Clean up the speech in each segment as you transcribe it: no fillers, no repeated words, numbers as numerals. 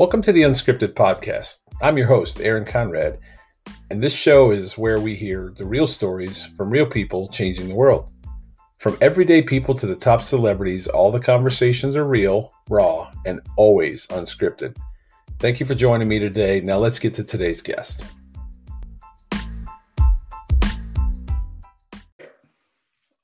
Welcome to the Unscripted Podcast. I'm your host, Aaron Conrad, and this show is where we hear the real stories from real people changing the world. From everyday people to the top celebrities, all the conversations are real, raw, and always unscripted. Thank you for joining me today. Now let's get to today's guest.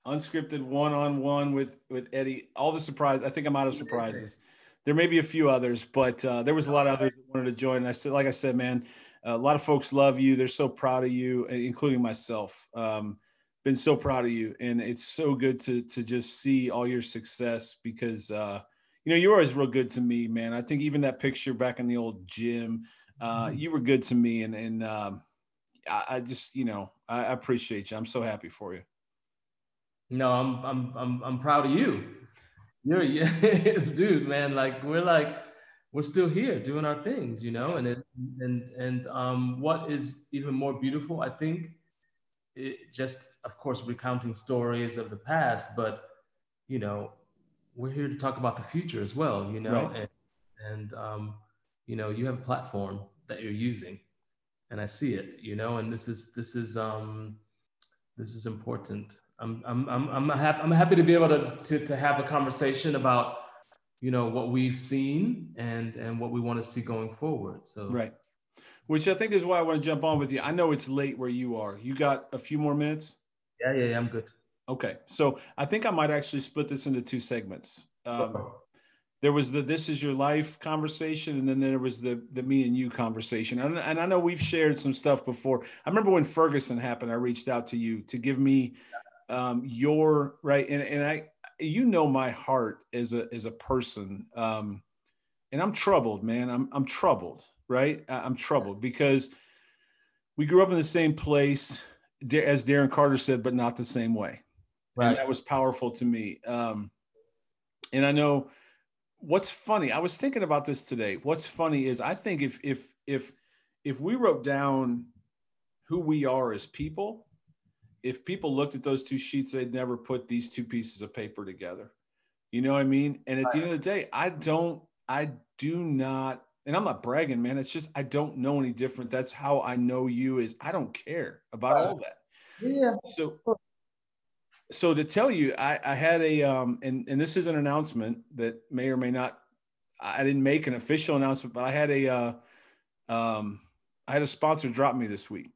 Unscripted one-on-one with Eddie. All the surprise. I think I'm out of surprises. There may be a few others, but there was a lot of others that wanted to join. And I said, like I said, man, a lot of folks love you. They're so proud of you, including myself. Been so proud of you. And it's so good to just see all your success because, you know, you're always real good to me, man. I think even that picture back in the old gym, you were good to me. And I just, you know, I appreciate you. I'm so happy for you. No, I'm proud of you. Yeah, dude, man, we're still here doing our things, you know, and what is even more beautiful, I think, it just, of course, recounting stories of the past, but, you know, we're here to talk about the future as well, you know, right. and you know, you have a platform that you're using and I see it, you know, and this is important. I'm happy to be able to have a conversation about, you know, what we've seen and what we want to see going forward. So right, which I think is why I want to jump on with you. I know it's late where you are. You got a few more minutes? Yeah, I'm good. Okay, so I think I might actually split this into two segments. There was the "This Is Your Life" conversation, and then there was the "Me and You" conversation. And I know we've shared some stuff before. I remember when Ferguson happened, I reached out to you to give me. Your right. And I, you know, my heart as a person, and I'm troubled, man. I'm troubled, right? I'm troubled because we grew up in the same place as Darren Carter said, but not the same way. Right. And that was powerful to me. And I know what's funny. I was thinking about this today. What's funny is I think if we wrote down who we are as people, if people looked at those two sheets, they'd never put these two pieces of paper together. You know what I mean? And at the end of the day, I do not, and I'm not bragging, man. It's just, I don't know any different. That's how I know you is I don't care about all that. Yeah. So to tell you, I had a, and this is an announcement that may or may not, I didn't make an official announcement, but I had a sponsor drop me this week.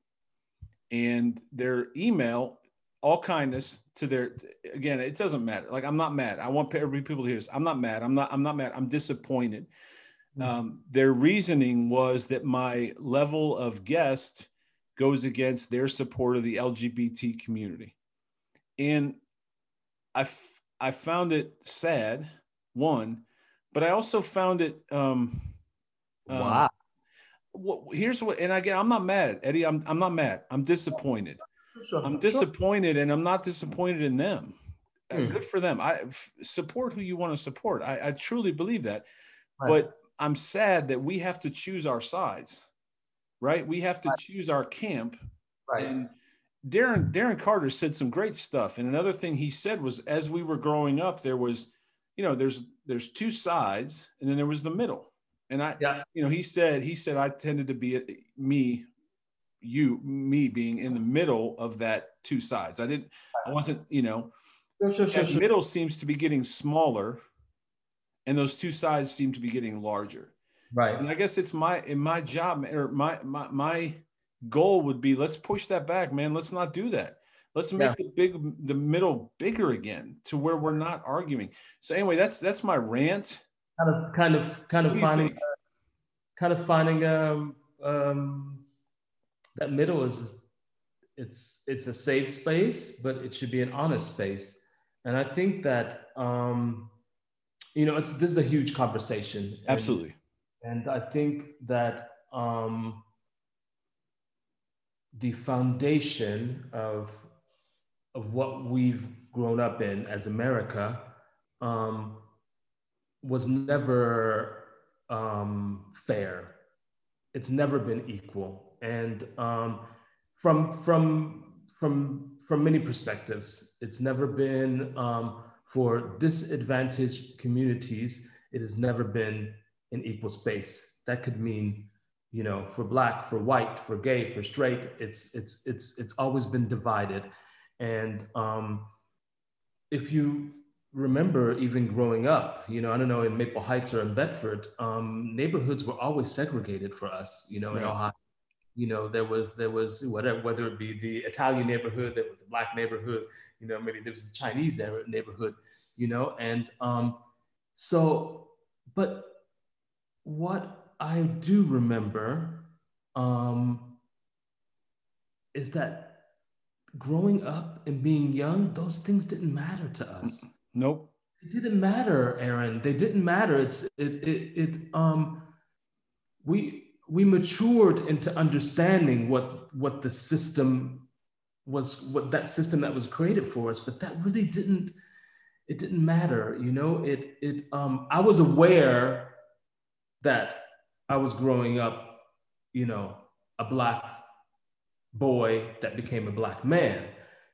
And their email, all kindness to their, again, it doesn't matter. Like, I'm not mad. I want every people to hear this. I'm not mad. I'm not mad. I'm disappointed. Mm-hmm. Their reasoning was that my level of guest goes against their support of the LGBT community. And I found it sad, one, but I also found it, wow. Here's what, and again, I'm not mad, Eddie. I'm not mad. I'm disappointed. I'm disappointed, and I'm not disappointed in them. Good for them. Support who you want to support. I truly believe that. Right. But I'm sad that we have to choose our sides, right? We have to choose our camp. Right. And Darren Carter said some great stuff. And another thing he said was, as we were growing up, there was, you know, there's two sides, and then there was the middle. And you know, he said, I tended to be me being in the middle of that two sides. I wasn't, you know, that middle seems to be getting smaller and those two sides seem to be getting larger. Right. And I guess it's my job or my goal would be, let's push that back, man. Let's not do that. Let's make the middle bigger again to where we're not arguing. So anyway, that's my rant. Kind of finding that middle is it's a safe space, but it should be an honest space. And I think that you know, this is a huge conversation. Absolutely. And I think that the foundation of what we've grown up in as America. Was never fair. It's never been equal, and from many perspectives, it's never been for disadvantaged communities. It has never been an equal space. That could mean, you know, for black, for white, for gay, for straight. It's always been divided. And if you remember even growing up, you know, I don't know, in Maple Heights or in Bedford, neighborhoods were always segregated for us, you know, right. In Ohio. You know, there was whatever, whether it be the Italian neighborhood, there was the black neighborhood, you know, maybe there was the Chinese neighborhood, you know, and but what I do remember is that growing up and being young, those things didn't matter to us. Nope. It didn't matter, Aaron. They didn't matter. We matured into understanding what the system was, what that system that was created for us, but that really didn't matter, you know? I was aware that I was growing up, you know, a black boy that became a black man.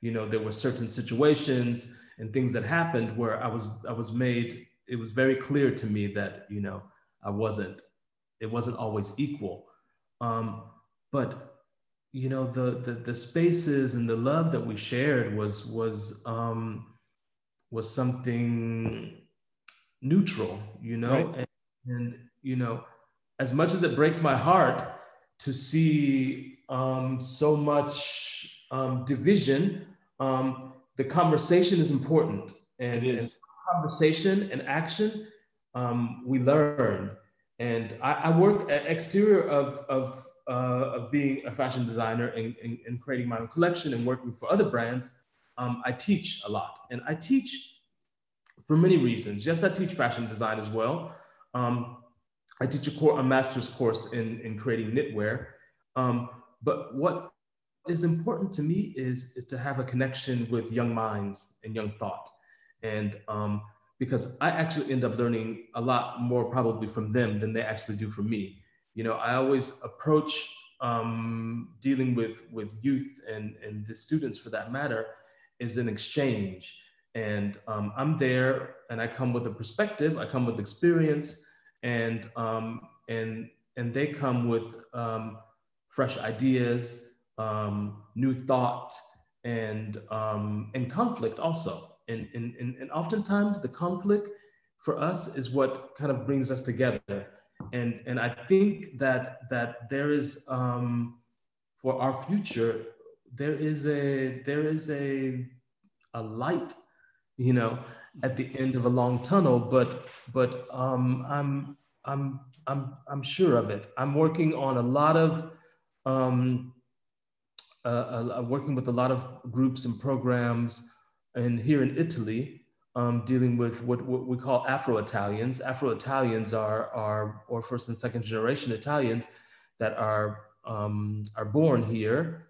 You know, there were certain situations and things that happened where I was made, it was very clear to me that, you know, it wasn't always equal. But, you know, the spaces and the love that we shared was something neutral, you know? Right. And, you know, as much as it breaks my heart to see so much division, the conversation is important. And it is. And conversation and action, we learn. And I work at exterior of being a fashion designer and creating my own collection and working for other brands. I teach a lot, and I teach for many reasons. Yes, I teach fashion design as well. I teach a master's course in creating knitwear. But what is important to me is to have a connection with young minds and young thought. And because I actually end up learning a lot more probably from them than they actually do from me. You know, I always approach dealing with youth and the students for that matter is an exchange. And I'm there and I come with a perspective, I come with experience, and they come with fresh ideas, new thought, and conflict also. And oftentimes the conflict for us is what kind of brings us together. And I think that there is, for our future, there is a light, you know, at the end of a long tunnel, but I'm sure of it. I'm working on a lot of, working with a lot of groups and programs. And here in Italy, dealing with what we call Afro-Italians. Afro-Italians are first and second generation Italians that are born here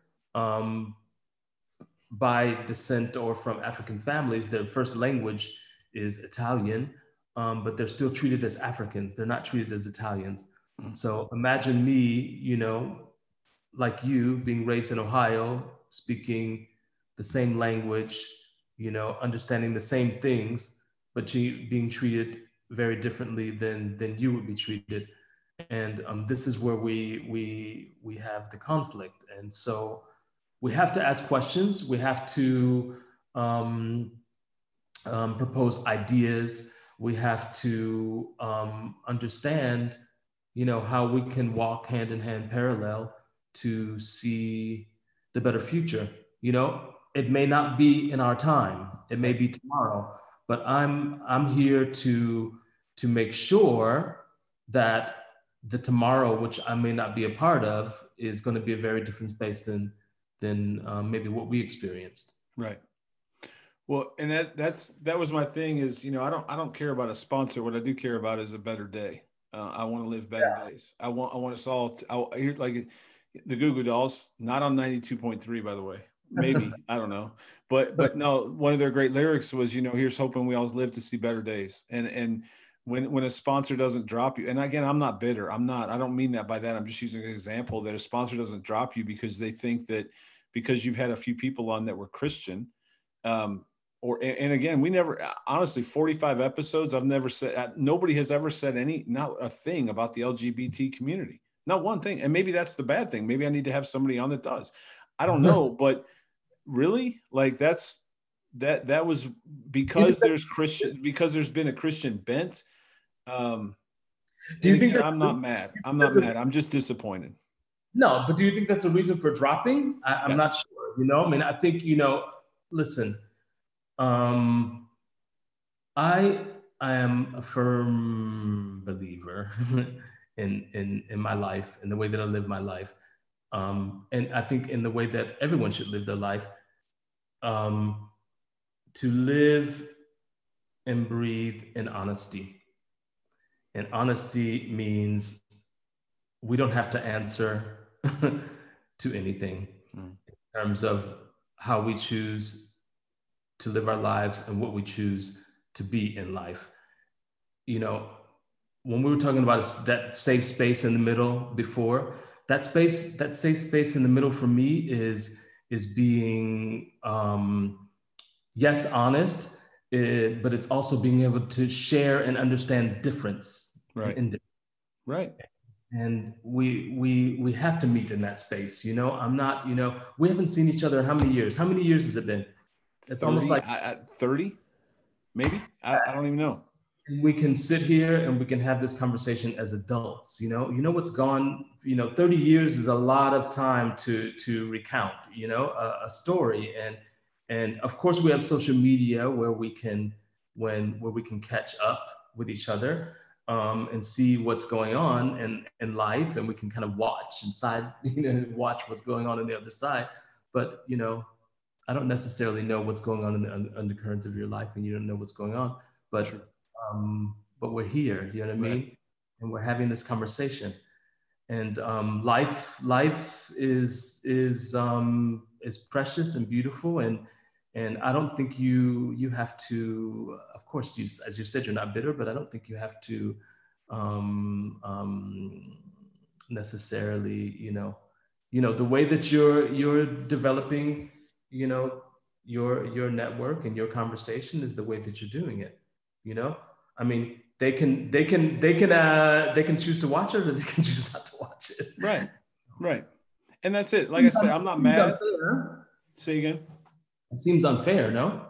by descent or from African families. Their first language is Italian, but they're still treated as Africans. They're not treated as Italians. So imagine me, you know, like you, being raised in Ohio, speaking the same language, you know, understanding the same things, but being treated very differently than you would be treated. And this is where we have the conflict. And so we have to ask questions. We have to propose ideas. We have to understand, you know, how we can walk hand in hand parallel to see the better future, you know? It may not be in our time, it may be tomorrow, but I'm here to make sure that the tomorrow, which I may not be a part of, is going to be a very different space than maybe what we experienced. Right. Well, and that was my thing is, you know, I don't care about a sponsor. What I do care about is a better day. I want to live better days. I want us all I hear like the Goo Goo Dolls, not on 92.3, by the way. Maybe, I don't know, but no, one of their great lyrics was, you know, here's hoping we all live to see better days. And when a sponsor doesn't drop you, and again, I'm not bitter. I don't mean that by that. I'm just using an example that a sponsor doesn't drop you because they think that because you've had a few people on that were Christian, or, and again, we never, honestly, 45 episodes, I've never said, nobody has ever said not a thing about the LGBT community, not one thing. And maybe that's the bad thing. Maybe I need to have somebody on that does. I don't know, but really, like that was because there's been a Christian bent. Do you think that, I'm not mad. I'm just disappointed. No, but do you think that's a reason for dropping? I'm not sure. You know, I mean, I think, you know, listen, I am a firm believer in my life, in the way that I live my life. And I think in the way that everyone should live their life, to live and breathe in honesty. And honesty means we don't have to answer to anything in terms of how we choose to live our lives and what we choose to be in life. You know, when we were talking about that safe space in the middle before, that safe space in the middle for me is being, yes, honest, but it's also being able to share and understand difference. Right. Right. And we have to meet in that space. You know, I'm not, you know, we haven't seen each other in how many years? How many years has it been? It's 30, almost like 30, maybe? I don't even know. We can sit here and we can have this conversation as adults, you know what's gone, you know, 30 years is a lot of time to recount, you know, a story. And of course we have social media where we can, where we can catch up with each other and see what's going on in life. And we can kind of watch inside, you know, watch what's going on the other side. But, you know, I don't necessarily know what's going on in the undercurrents of your life, and you don't know what's going on, but sure. But we're here, you know what I mean? Right. And we're having this conversation. And life is precious and beautiful. And I don't think you have to, of course, as you said, you're not bitter, but I don't think you have to necessarily, you know, the way that you're developing, you know, your network and your conversation is the way that you're doing it. You know, I mean, they can choose to watch it, or they can choose not to watch it. Right. Right. And that's it. Like I said, I'm not mad. Unfair. Say again. It seems unfair. No,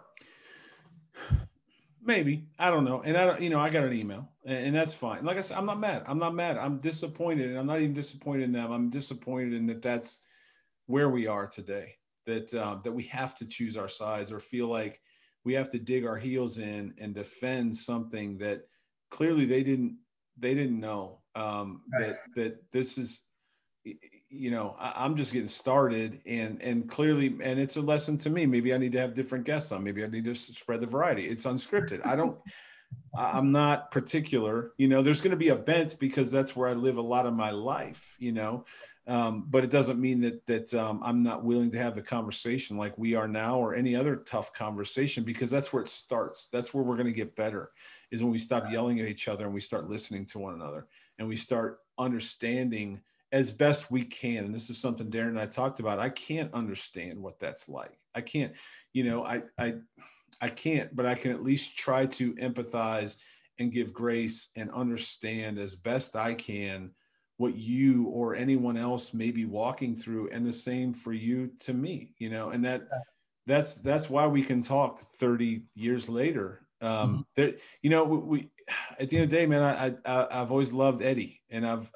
maybe. I don't know. And I don't, you know, I got an email and that's fine. Like I said, I'm not mad. I'm not mad. I'm disappointed, and I'm not even disappointed in them. I'm disappointed in that's where we are today, that we have to choose our sides or feel like we have to dig our heels in and defend something that clearly they didn't know. Right. that this is, you know, I'm just getting started, and clearly, and it's a lesson to me. Maybe I need to have different guests on. Maybe I need to spread the variety. It's unscripted. I'm not particular, you know. There's going to be a bent because that's where I live a lot of my life, you know. But it doesn't mean that I'm not willing to have the conversation like we are now, or any other tough conversation, because that's where it starts. That's where we're going to get better, is when we stop yelling at each other and we start listening to one another, and we start understanding as best we can. And this is something Darren and I talked about. I can't understand what that's like. I can't, you know, I can't, but I can at least try to empathize and give grace and understand as best I can what you or anyone else may be walking through, and the same for you to me, you know. And that's why we can talk 30 years later. That, you know, we at the end of the day, man, I've always loved Eddie, and I've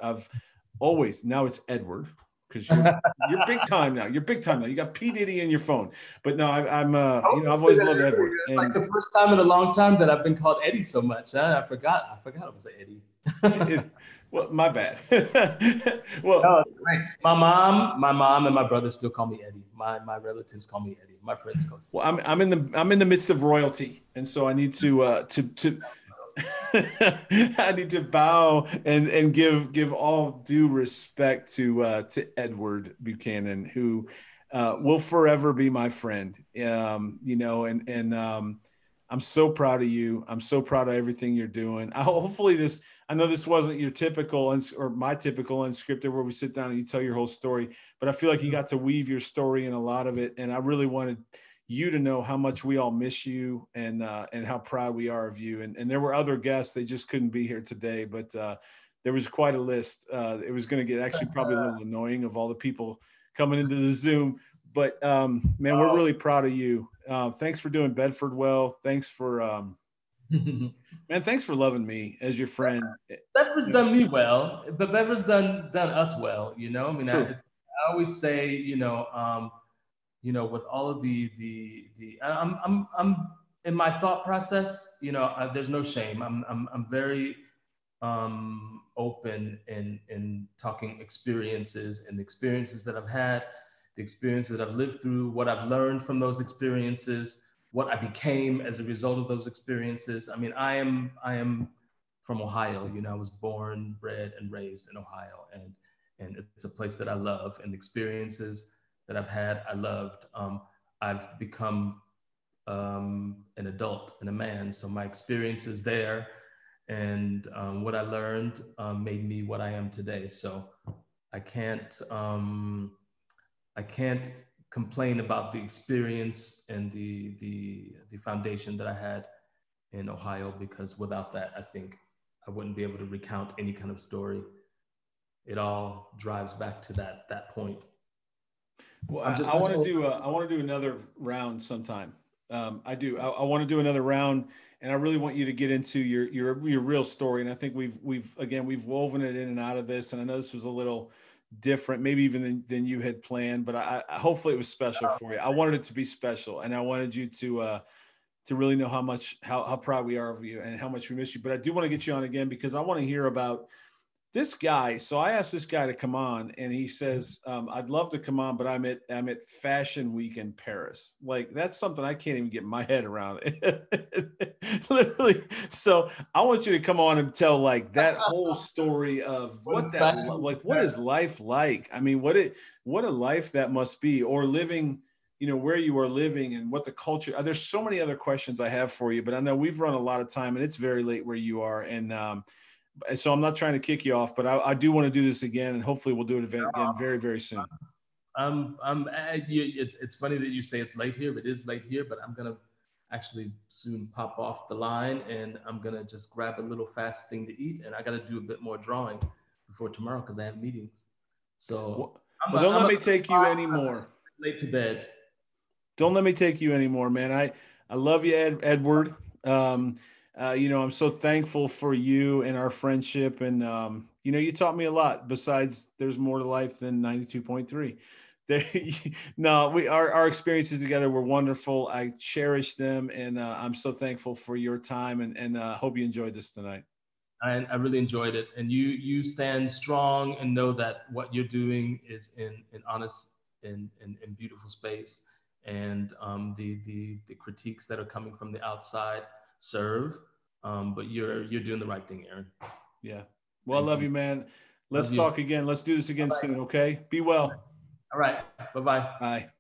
always, now it's Edward, because you're big time now. You're big time now. You got P Diddy in your phone, but no, I've always loved Edward. It's like the first time in a long time that I've been called Eddie so much. I forgot it was Eddie. Well, my bad. Well, no, right. My mom, and my brother still call me Eddie. My relatives call me Eddie. My friends call me. Well, I'm in the midst of royalty, and so I need to I need to bow and give all due respect to Edward Buchanan, who will forever be my friend. You know, and I'm so proud of you. I'm so proud of everything you're doing. I know this wasn't your typical or my typical unscripted, where we sit down and you tell your whole story, but I feel like you got to weave your story in a lot of it. And I really wanted you to know how much we all miss you and how proud we are of you. And there were other guests, they just couldn't be here today, but there was quite a list. It was going to get actually probably a little annoying of all the people coming into the Zoom, but man, we're really proud of you. Thanks for doing Bedford well. Thanks for, man, thanks for loving me as your friend. Bedford's done me well, but Bedford's done us well, you know? I mean, I always say, you know, with all of the I'm in my thought process, you know, there's no shame. I'm very open in talking experiences and the experiences that I've had, the experiences that I've lived through, what I've learned from those experiences, what I became as a result of those experiences. I mean, I am from Ohio, you know, I was born, bred, and raised in Ohio, and it's a place that I love, and experiences that I've had, I loved. I've become an adult and a man, so my experiences there and what I learned made me what I am today. So I can't complain about the experience and the foundation that I had in Ohio, because without that, I think I wouldn't be able to recount any kind of story. It all drives back to that point. Well, I want to do another round sometime. I want to do another round, and I really want you to get into your real story. And I think we've woven it in and out of this. And I know this was a little different, maybe even than you had planned, but I hopefully it was special for you. I wanted it to be special, and I wanted you to really know how proud we are of you and how much we miss you. But I do want to get you on again, because I want to hear about this guy. So I asked this guy to come on, and he says, I'd love to come on, but I'm at Fashion Week in Paris. Like, that's something I can't even get my head around. Literally. So I want you to come on and tell like that whole story of what is life like? I mean, what a life that must be, or living, you know, where you are living and what the culture, there's so many other questions I have for you, but I know we've run a lot of time and it's very late where you are. And, so I'm not trying to kick you off, but I do want to do this again, and hopefully we'll do it again very, very soon. It's funny that you say it's late here, but it is late here, but I'm going to actually soon pop off the line, and I'm going to just grab a little fast thing to eat, and I got to do a bit more drawing before tomorrow because I have meetings. So don't let me take you anymore. Late to bed. Don't let me take you anymore, man. I love you, Edward. You know, I'm so thankful for you and our friendship. And, you know, you taught me a lot. Besides, there's more to life than 92.3. Our experiences together were wonderful. I cherish them. And I'm so thankful for your time, and hope you enjoyed this tonight. I really enjoyed it. And you stand strong and know that what you're doing is in honest and beautiful space. And the critiques that are coming from the outside serve, but you're doing the right thing, Aaron. Yeah. Well, I love you, man. Let's talk again. Let's do this again soon. Okay. Be well. All right. Bye-bye. Bye.